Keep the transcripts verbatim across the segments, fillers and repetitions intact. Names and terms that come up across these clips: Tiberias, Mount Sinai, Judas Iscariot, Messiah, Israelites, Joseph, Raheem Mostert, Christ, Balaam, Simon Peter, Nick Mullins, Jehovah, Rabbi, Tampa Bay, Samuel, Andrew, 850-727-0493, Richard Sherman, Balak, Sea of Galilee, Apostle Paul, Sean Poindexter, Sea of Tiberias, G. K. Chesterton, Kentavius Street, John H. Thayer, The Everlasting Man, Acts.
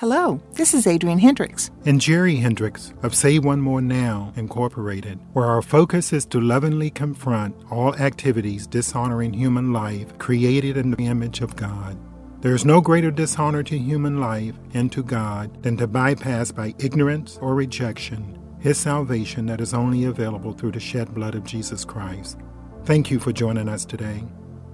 Hello, this is Adrienne Hendricks. And Jerry Hendricks of Save One More Now Incorporated, where our focus is to lovingly confront all activities dishonoring human life created in the image of God. There is no greater dishonor to human life and to God than to bypass by ignorance or rejection His salvation that is only available through the shed blood of Jesus Christ. Thank you for joining us today.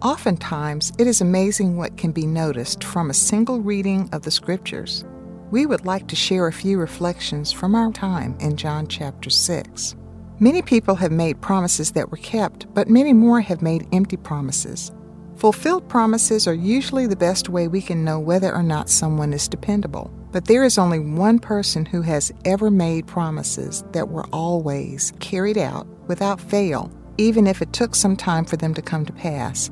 Oftentimes, it is amazing what can be noticed from a single reading of the Scriptures. We would like to share a few reflections from our time in John chapter six. Many people have made promises that were kept, but many more have made empty promises. Fulfilled promises are usually the best way we can know whether or not someone is dependable, but there is only one person who has ever made promises that were always carried out without fail, even if it took some time for them to come to pass.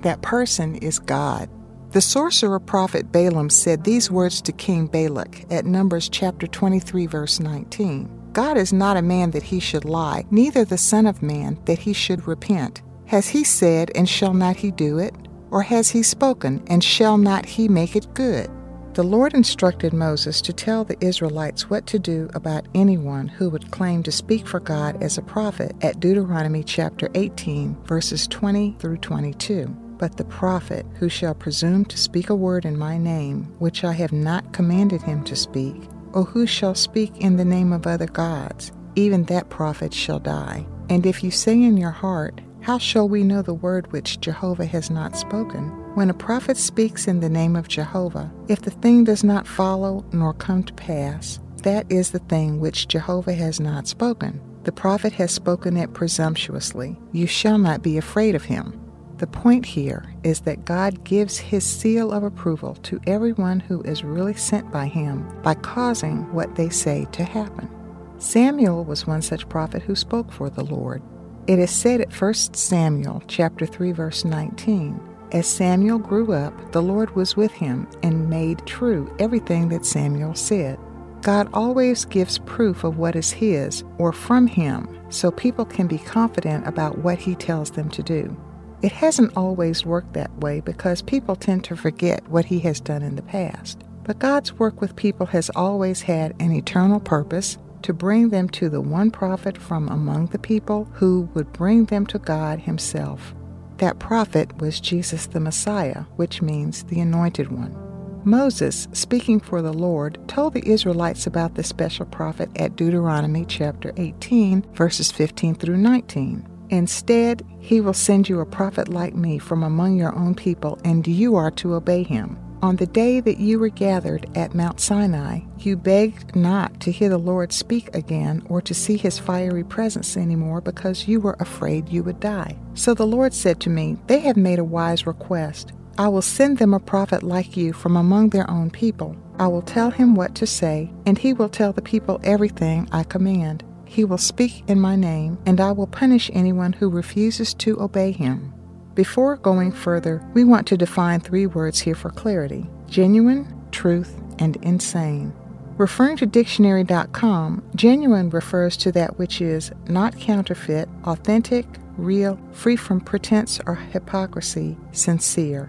That person is God. The sorcerer prophet Balaam said these words to King Balak at Numbers chapter twenty-three, verse nineteen. God is not a man that he should lie, neither the Son of Man that he should repent. Has he said, and shall not he do it? Or has he spoken, and shall not he make it good? The Lord instructed Moses to tell the Israelites what to do about anyone who would claim to speak for God as a prophet at Deuteronomy chapter eighteen, verses twenty through twenty-two. But the prophet who shall presume to speak a word in my name, which I have not commanded him to speak, or who shall speak in the name of other gods, even that prophet shall die. And if you say in your heart, how shall we know the word which Jehovah has not spoken? When a prophet speaks in the name of Jehovah, if the thing does not follow nor come to pass, that is the thing which Jehovah has not spoken. The prophet has spoken it presumptuously. You shall not be afraid of him. The point here is that God gives His seal of approval to everyone who is really sent by Him by causing what they say to happen. Samuel was one such prophet who spoke for the Lord. It is said at First Samuel chapter three, verse nineteen, as Samuel grew up, the Lord was with him and made true everything that Samuel said. God always gives proof of what is His or from Him, so people can be confident about what He tells them to do. It hasn't always worked that way because people tend to forget what He has done in the past. But God's work with people has always had an eternal purpose to bring them to the one prophet from among the people who would bring them to God Himself. That prophet was Jesus the Messiah, which means the Anointed One. Moses, speaking for the Lord, told the Israelites about the special prophet at Deuteronomy chapter eighteen, verses fifteen through nineteen. Instead, he will send you a prophet like me from among your own people, and you are to obey him. On the day that you were gathered at Mount Sinai, you begged not to hear the Lord speak again or to see his fiery presence anymore because you were afraid you would die. So the Lord said to me, they have made a wise request. I will send them a prophet like you from among their own people. I will tell him what to say, and he will tell the people everything I command. He will speak in my name, and I will punish anyone who refuses to obey him. Before going further, we want to define three words here for clarity: genuine, truth, and insane. Referring to dictionary dot com, genuine refers to that which is not counterfeit, authentic, real, free from pretense or hypocrisy, sincere.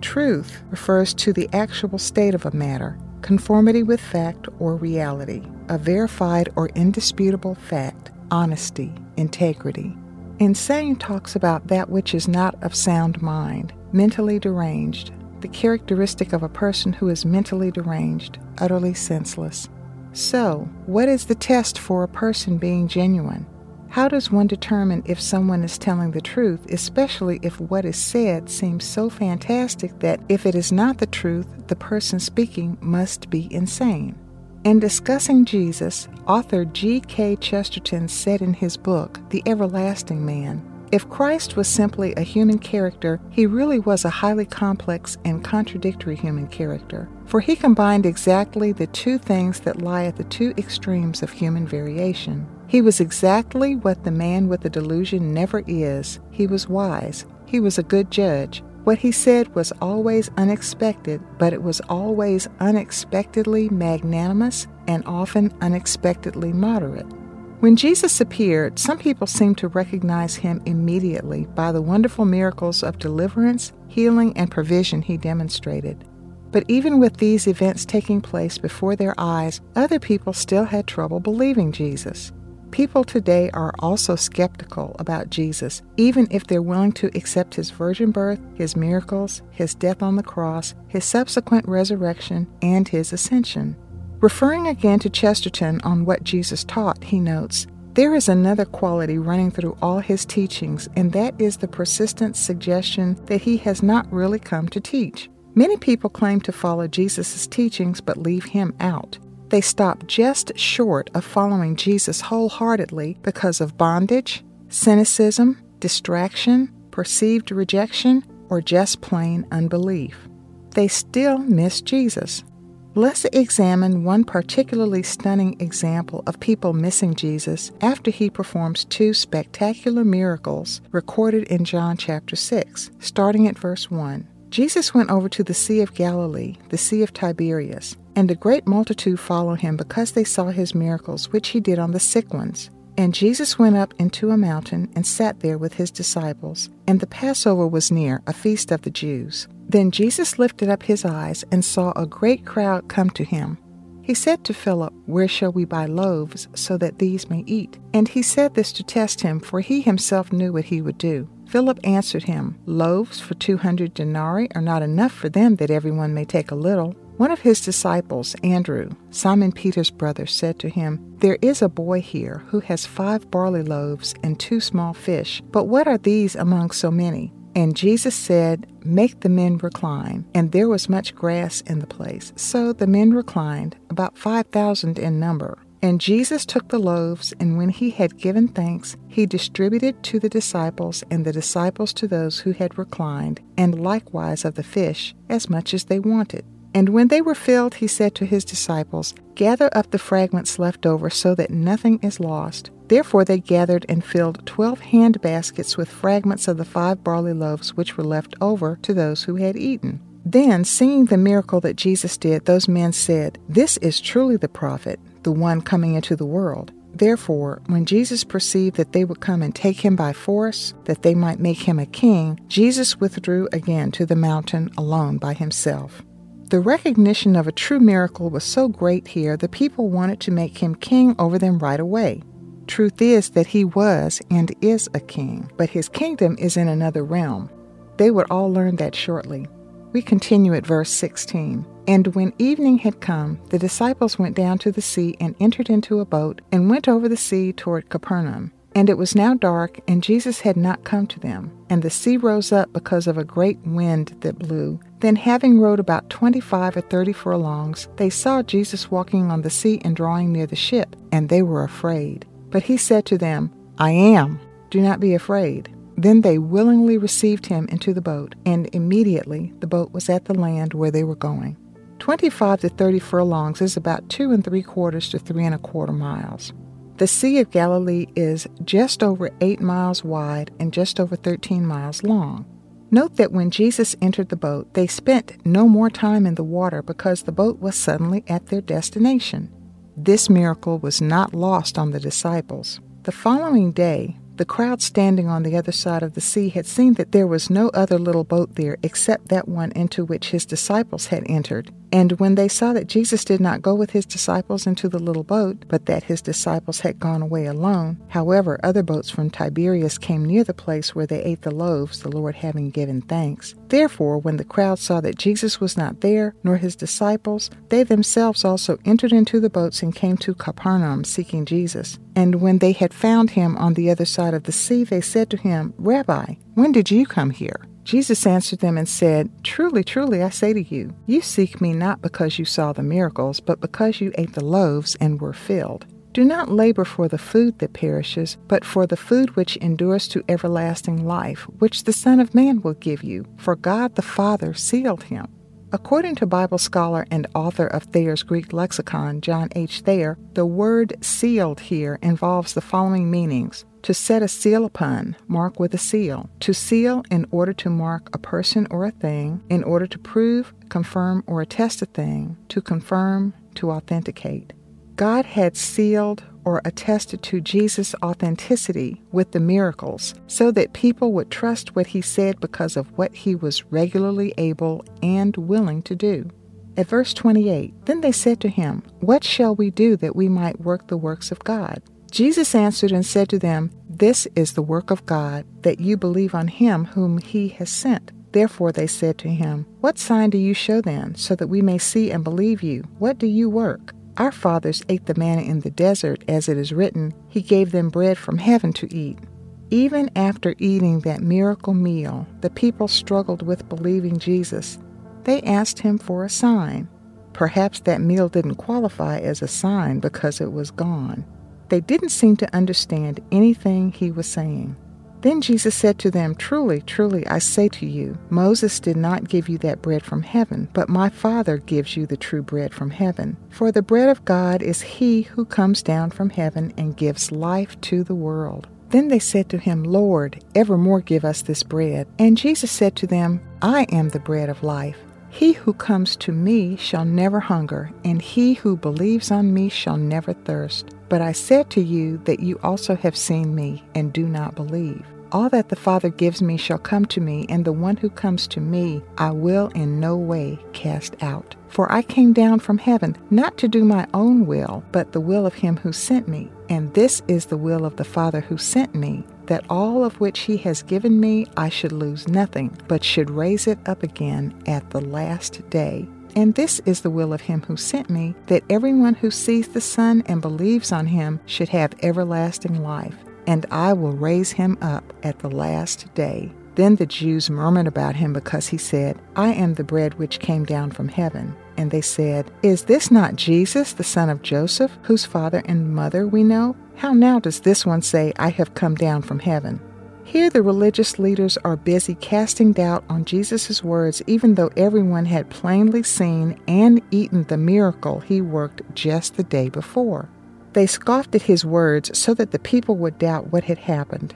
Truth refers to the actual state of a matter, conformity with fact or reality, a verified or indisputable fact, honesty, integrity. Insane talks about that which is not of sound mind, mentally deranged, the characteristic of a person who is mentally deranged, utterly senseless. So, what is the test for a person being genuine? How does one determine if someone is telling the truth, especially if what is said seems so fantastic that if it is not the truth, the person speaking must be insane? In discussing Jesus, author G. K. Chesterton said in his book, The Everlasting Man, if Christ was simply a human character, he really was a highly complex and contradictory human character, for he combined exactly the two things that lie at the two extremes of human variation. He was exactly what the man with the delusion never is. He was wise. He was a good judge. What he said was always unexpected, but it was always unexpectedly magnanimous and often unexpectedly moderate. When Jesus appeared, some people seemed to recognize him immediately by the wonderful miracles of deliverance, healing, and provision he demonstrated. But even with these events taking place before their eyes, other people still had trouble believing Jesus. People today are also skeptical about Jesus, even if they're willing to accept his virgin birth, his miracles, his death on the cross, his subsequent resurrection, and his ascension. Referring again to Chesterton on what Jesus taught, he notes, "There is another quality running through all his teachings, and that is the persistent suggestion that he has not really come to teach. Many people claim to follow Jesus' teachings but leave him out. They stop just short of following Jesus wholeheartedly because of bondage, cynicism, distraction, perceived rejection, or just plain unbelief. They still miss Jesus." Let's examine one particularly stunning example of people missing Jesus after he performs two spectacular miracles recorded in John chapter six, starting at verse one. Jesus went over to the Sea of Galilee, the Sea of Tiberias, and a great multitude followed him because they saw his miracles, which he did on the sick ones. And Jesus went up into a mountain and sat there with his disciples. And the Passover was near, a feast of the Jews. Then Jesus lifted up his eyes and saw a great crowd come to him. He said to Philip, "Where shall we buy loaves so that these may eat?" And he said this to test him, for he himself knew what he would do. Philip answered him, "Loaves for two hundred denarii are not enough for them that everyone may take a little." One of his disciples, Andrew, Simon Peter's brother, said to him, "There is a boy here who has five barley loaves and two small fish, but what are these among so many?" And Jesus said, "Make the men recline." And there was much grass in the place, so the men reclined, about five thousand in number. And Jesus took the loaves, and when he had given thanks, he distributed to the disciples, and the disciples to those who had reclined, and likewise of the fish, as much as they wanted. And when they were filled, he said to his disciples, "Gather up the fragments left over, so that nothing is lost." Therefore they gathered and filled twelve handbaskets with fragments of the five barley loaves which were left over to those who had eaten. Then, seeing the miracle that Jesus did, those men said, "This is truly the prophet, the one coming into the world." Therefore, when Jesus perceived that they would come and take him by force, that they might make him a king, Jesus withdrew again to the mountain alone by himself. The recognition of a true miracle was so great here, the people wanted to make him king over them right away. Truth is that he was and is a king, but his kingdom is in another realm. They would all learn that shortly. We continue at verse sixteen. "And when evening had come, the disciples went down to the sea and entered into a boat and went over the sea toward Capernaum. And it was now dark, and Jesus had not come to them. And the sea rose up because of a great wind that blew. Then having rowed about twenty-five or thirty furlongs, they saw Jesus walking on the sea and drawing near the ship, and they were afraid. But he said to them, 'I am. Do not be afraid.' Then they willingly received him into the boat, and immediately the boat was at the land where they were going." Twenty-five to thirty furlongs is about two and three quarters to three and a quarter miles. The Sea of Galilee is just over eight miles wide and just over thirteen miles long. Note that when Jesus entered the boat, they spent no more time in the water because the boat was suddenly at their destination. This miracle was not lost on the disciples. The following day, the crowd standing on the other side of the sea had seen that there was no other little boat there except that one into which his disciples had entered. And when they saw that Jesus did not go with his disciples into the little boat, but that his disciples had gone away alone, however, other boats from Tiberias came near the place where they ate the loaves, the Lord having given thanks. Therefore, when the crowd saw that Jesus was not there, nor his disciples, they themselves also entered into the boats and came to Capernaum, seeking Jesus. And when they had found him on the other side of the sea, they said to him, "Rabbi, when did you come here?" Jesus answered them and said, "Truly, truly, I say to you, you seek me not because you saw the miracles, but because you ate the loaves and were filled. Do not labor for the food that perishes, but for the food which endures to everlasting life, which the Son of Man will give you, for God the Father sealed him." According to Bible scholar and author of Thayer's Greek lexicon, John H. Thayer, the word sealed here involves the following meanings: to set a seal upon, mark with a seal, to seal in order to mark a person or a thing, in order to prove, confirm, or attest a thing, to confirm, to authenticate. God had sealed or attested to Jesus' authenticity with the miracles so that people would trust what he said because of what he was regularly able and willing to do. At verse twenty-eight, then they said to him, "What shall we do that we might work the works of God?" Jesus answered and said to them, "This is the work of God, that you believe on him whom he has sent." Therefore they said to him, "What sign do you show then, so that we may see and believe you? What do you work? Our fathers ate the manna in the desert, as it is written, he gave them bread from heaven to eat." Even after eating that miracle meal, the people struggled with believing Jesus. They asked him for a sign. Perhaps that meal didn't qualify as a sign because it was gone. They didn't seem to understand anything he was saying. Then Jesus said to them, "Truly, truly, I say to you, Moses did not give you that bread from heaven, but my Father gives you the true bread from heaven. For the bread of God is he who comes down from heaven and gives life to the world." Then they said to him, "Lord, evermore give us this bread." And Jesus said to them, "I am the bread of life. He who comes to me shall never hunger, and he who believes on me shall never thirst. But I said to you that you also have seen me, and do not believe. All that the Father gives me shall come to me, and the one who comes to me I will in no way cast out. For I came down from heaven not to do my own will, but the will of him who sent me. And this is the will of the Father who sent me, that all of which he has given me I should lose nothing, but should raise it up again at the last day. And this is the will of him who sent me, that everyone who sees the Son and believes on him should have everlasting life, and I will raise him up at the last day." Then the Jews murmured about him because he said, "I am the bread which came down from heaven." And they said, "Is this not Jesus, the son of Joseph, whose father and mother we know? How now does this one say, 'I have come down from heaven'?" Here the religious leaders are busy casting doubt on Jesus' words, even though everyone had plainly seen and eaten the miracle he worked just the day before. They scoffed at his words so that the people would doubt what had happened.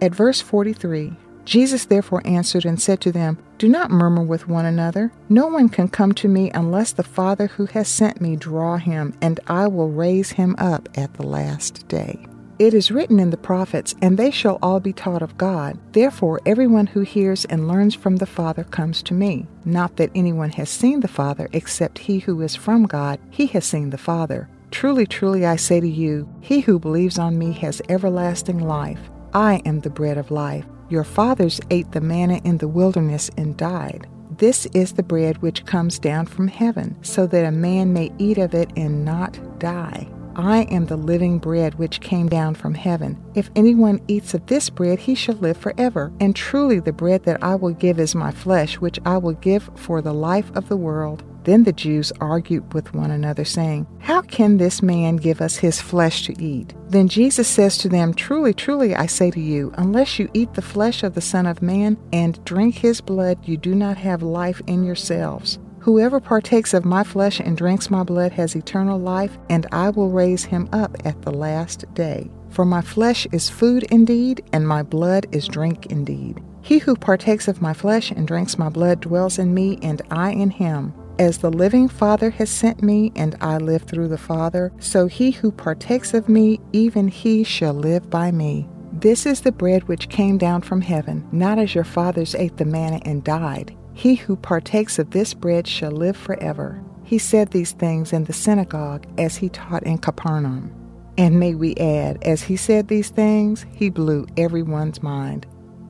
At verse forty-three, Jesus therefore answered and said to them, "Do not murmur with one another. No one can come to me unless the Father who has sent me draw him, and I will raise him up at the last day. It is written in the prophets, and they shall all be taught of God. Therefore everyone who hears and learns from the Father comes to me. Not that anyone has seen the Father except he who is from God, he has seen the Father. Truly, truly, I say to you, he who believes on me has everlasting life. I am the bread of life. Your fathers ate the manna in the wilderness and died. This is the bread which comes down from heaven, so that a man may eat of it and not die. I am the living bread which came down from heaven. If anyone eats of this bread, he shall live forever. And truly the bread that I will give is my flesh, which I will give for the life of the world." Then the Jews argued with one another, saying, "How can this man give us his flesh to eat?" Then Jesus says to them, "Truly, truly, I say to you, unless you eat the flesh of the Son of Man and drink his blood, you do not have life in yourselves. Whoever partakes of my flesh and drinks my blood has eternal life, and I will raise him up at the last day. For my flesh is food indeed, and my blood is drink indeed. He who partakes of my flesh and drinks my blood dwells in me, and I in him. As the living Father has sent me, and I live through the Father, so he who partakes of me, even he shall live by me. This is the bread which came down from heaven, not as your fathers ate the manna and died. He who partakes of this bread shall live forever." He said these things in the synagogue as he taught in Capernaum. And may we add, as he said these things, he blew everyone's mind.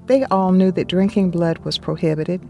They all knew that drinking blood was prohibited.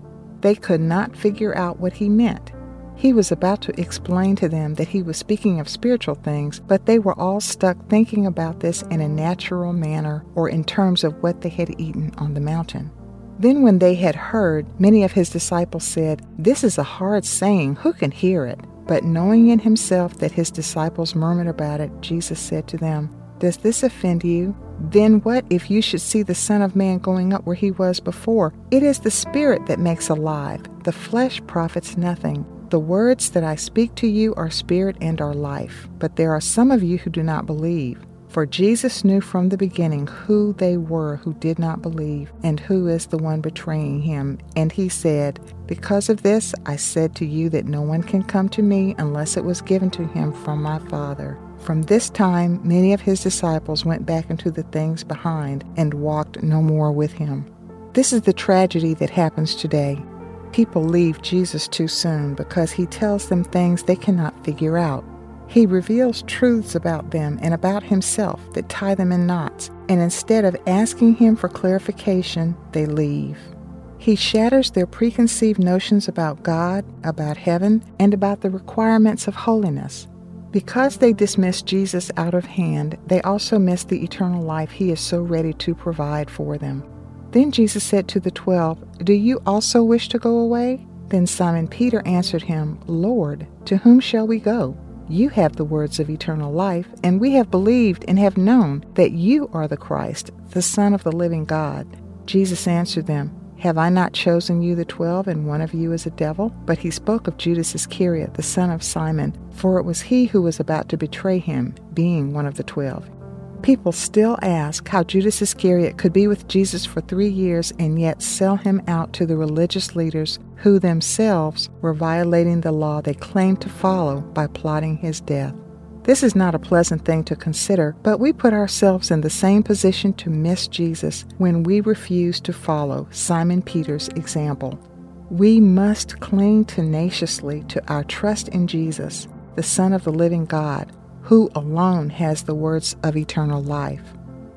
They could not figure out what he meant. He was about to explain to them that he was speaking of spiritual things, but they were all stuck thinking about this in a natural manner, or in terms of what they had eaten on the mountain. Then when they had heard, many of his disciples said, "This is a hard saying, who can hear it?" But knowing in himself that his disciples murmured about it, Jesus said to them, "Does this offend you? Then what if you should see the Son of Man going up where he was before? It is the Spirit that makes alive, the flesh profits nothing. The words that I speak to you are spirit and are life, but there are some of you who do not believe." For Jesus knew from the beginning who they were who did not believe, and who is the one betraying him. And he said, "Because of this, I said to you that no one can come to me unless it was given to him from my Father." From this time, many of his disciples went back into the things behind and walked no more with him. This is the tragedy that happens today. People leave Jesus too soon because he tells them things they cannot figure out. He reveals truths about them and about himself that tie them in knots, and instead of asking him for clarification, they leave. He shatters their preconceived notions about God, about heaven, and about the requirements of holiness. Because they dismiss Jesus out of hand, they also miss the eternal life he is so ready to provide for them. Then Jesus said to the twelve, "Do you also wish to go away?" Then Simon Peter answered him, "Lord, to whom shall we go? You have the words of eternal life, and we have believed and have known that you are the Christ, the Son of the living God." Jesus answered them, "Have I not chosen you the twelve, and one of you is a devil?" But he spoke of Judas Iscariot, the son of Simon, for it was he who was about to betray him, being one of the twelve. People still ask how Judas Iscariot could be with Jesus for three years and yet sell him out to the religious leaders who themselves were violating the law they claimed to follow by plotting his death. This is not a pleasant thing to consider, but we put ourselves in the same position to miss Jesus when we refuse to follow Simon Peter's example. We must cling tenaciously to our trust in Jesus, the Son of the living God, who alone has the words of eternal life.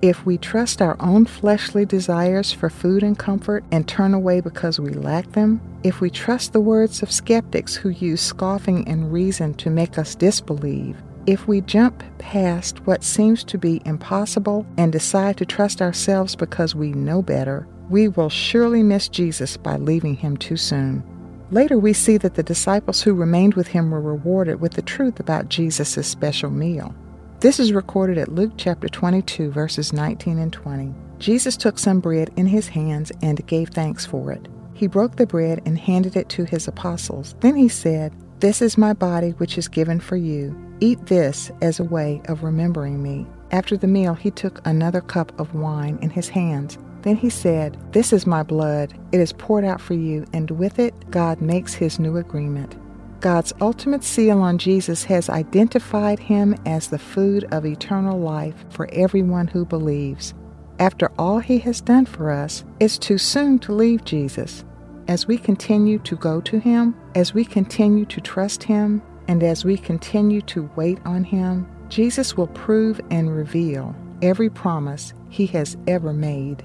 If we trust our own fleshly desires for food and comfort and turn away because we lack them, if we trust the words of skeptics who use scoffing and reason to make us disbelieve, if we jump past what seems to be impossible and decide to trust ourselves because we know better, we will surely miss Jesus by leaving him too soon. Later we see that the disciples who remained with him were rewarded with the truth about Jesus' special meal. This is recorded at Luke chapter twenty-two, verses nineteen and twenty. Jesus took some bread in his hands and gave thanks for it. He broke the bread and handed it to his apostles. Then he said, "This is my body which is given for you. Eat this as a way of remembering me." After the meal, he took another cup of wine in his hands. Then he said, "This is my blood. It is poured out for you," and with it, God makes his new agreement. God's ultimate seal on Jesus has identified him as the food of eternal life for everyone who believes. After all he has done for us, it's too soon to leave Jesus. As we continue to go to him, as we continue to trust him, and as we continue to wait on him, Jesus will prove and reveal every promise he has ever made,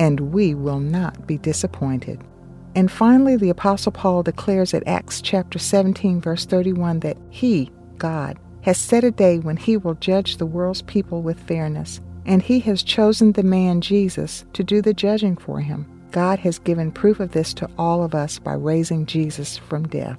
and we will not be disappointed. And finally, the Apostle Paul declares at Acts chapter seventeen, verse thirty-one, that he, God, has set a day when he will judge the world's people with fairness, and he has chosen the man Jesus to do the judging for him. God has given proof of this to all of us by raising Jesus from death.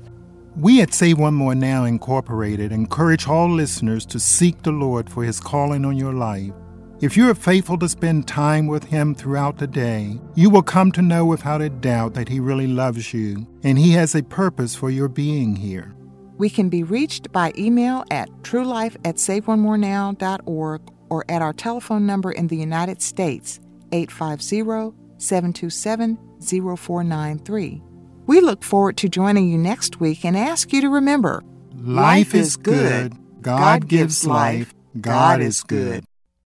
We at Save One More Now Incorporated encourage all listeners to seek the Lord for his calling on your life. If you are faithful to spend time with him throughout the day, you will come to know without a doubt that he really loves you and he has a purpose for your being here. We can be reached by email at truelife at save one more now dot org or at our telephone number in the United States, eight five zero, seven two seven, zero four nine three. We look forward to joining you next week and ask you to remember, life is good. God gives life. God is good.